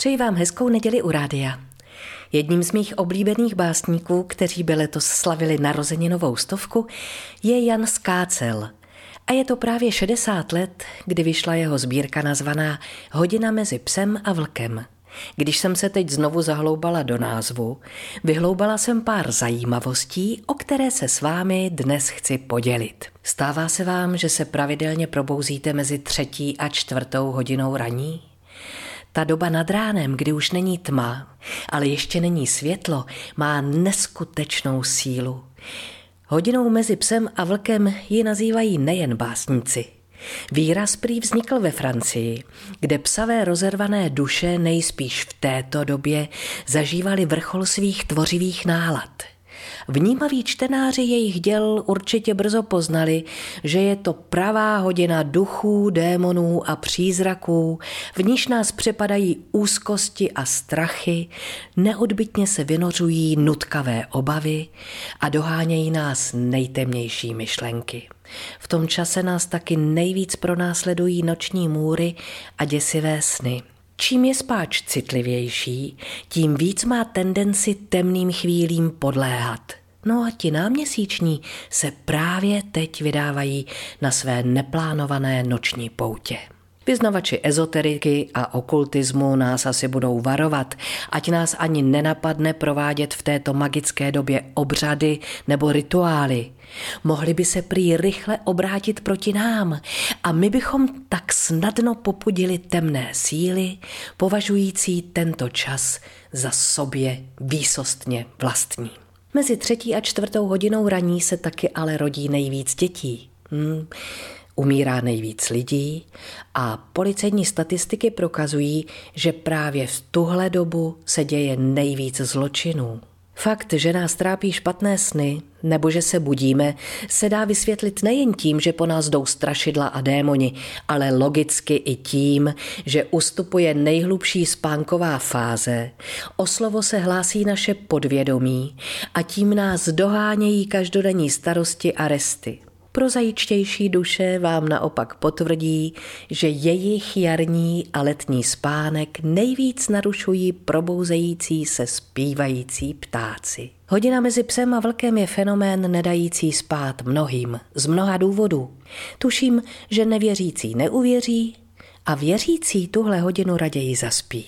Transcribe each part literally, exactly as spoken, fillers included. Přeji vám hezkou neděli u rádia. Jedním z mých oblíbených básníků, kteří by letos slavili narozeninovou stovku, je Jan Skácel. A je to právě šedesát let, kdy vyšla jeho sbírka nazvaná Hodina mezi psem a vlkem. Když jsem se teď znovu zahloubala do názvu, vyhloubala jsem pár zajímavostí, o které se s vámi dnes chci podělit. Stává se vám, že se pravidelně probouzíte mezi třetí a čtvrtou hodinou raní? Ta doba nad ránem, kdy už není tma, ale ještě není světlo, má neskutečnou sílu. Hodinou mezi psem a vlkem ji nazývají nejen básníci. Výraz prý vznikl ve Francii, kde psavé rozervané duše nejspíš v této době zažívali vrchol svých tvořivých nálad. Vnímaví čtenáři jejich děl určitě brzo poznali, že je to pravá hodina duchů, démonů a přízraků, v níž nás přepadají úzkosti a strachy, neodbytně se vynořují nutkavé obavy a dohánějí nás nejtemnější myšlenky. V tom čase nás taky nejvíc pronásledují noční můry a děsivé sny. Čím je spáč citlivější, tím víc má tendenci temným chvílím podléhat. No a ti náměsíční se právě teď vydávají na své neplánované noční poutě. Vyznavači ezoteriky a okultismu nás asi budou varovat, ať nás ani nenapadne provádět v této magické době obřady nebo rituály. Mohli by se prý rychle obrátit proti nám a my bychom tak snadno popudili temné síly, považující tento čas za sobě výsostně vlastní. Mezi třetí a čtvrtou hodinou raní se taky ale rodí nejvíc dětí. Hmm. Umírá nejvíc lidí a policejní statistiky prokazují, že právě v tuhle dobu se děje nejvíc zločinů. Fakt, že nás trápí špatné sny nebo že se budíme, se dá vysvětlit nejen tím, že po nás jdou strašidla a démoni, ale logicky i tím, že ustupuje nejhlubší spánková fáze, o slovo se hlásí naše podvědomí a tím nás dohánějí každodenní starosti a resty. Prozajičtější duše vám naopak potvrdí, že jejich jarní a letní spánek nejvíc narušují probouzející se zpívající ptáci. Hodina mezi psem a vlkem je fenomén nedající spát mnohým, z mnoha důvodů. Tuším, že nevěřící neuvěří a věřící tuhle hodinu raději zaspí.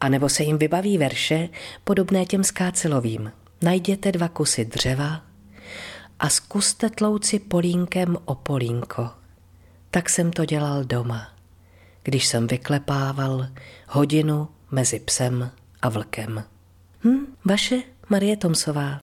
A nebo se jim vybaví verše podobné těm Skácelovým. Najděte dva kusy dřeva a zkuste tlouci polínkem o polínko. Tak jsem to dělal doma, když jsem vyklepával hodinu mezi psem a vlkem. Hm, vaše Marie Tomsová.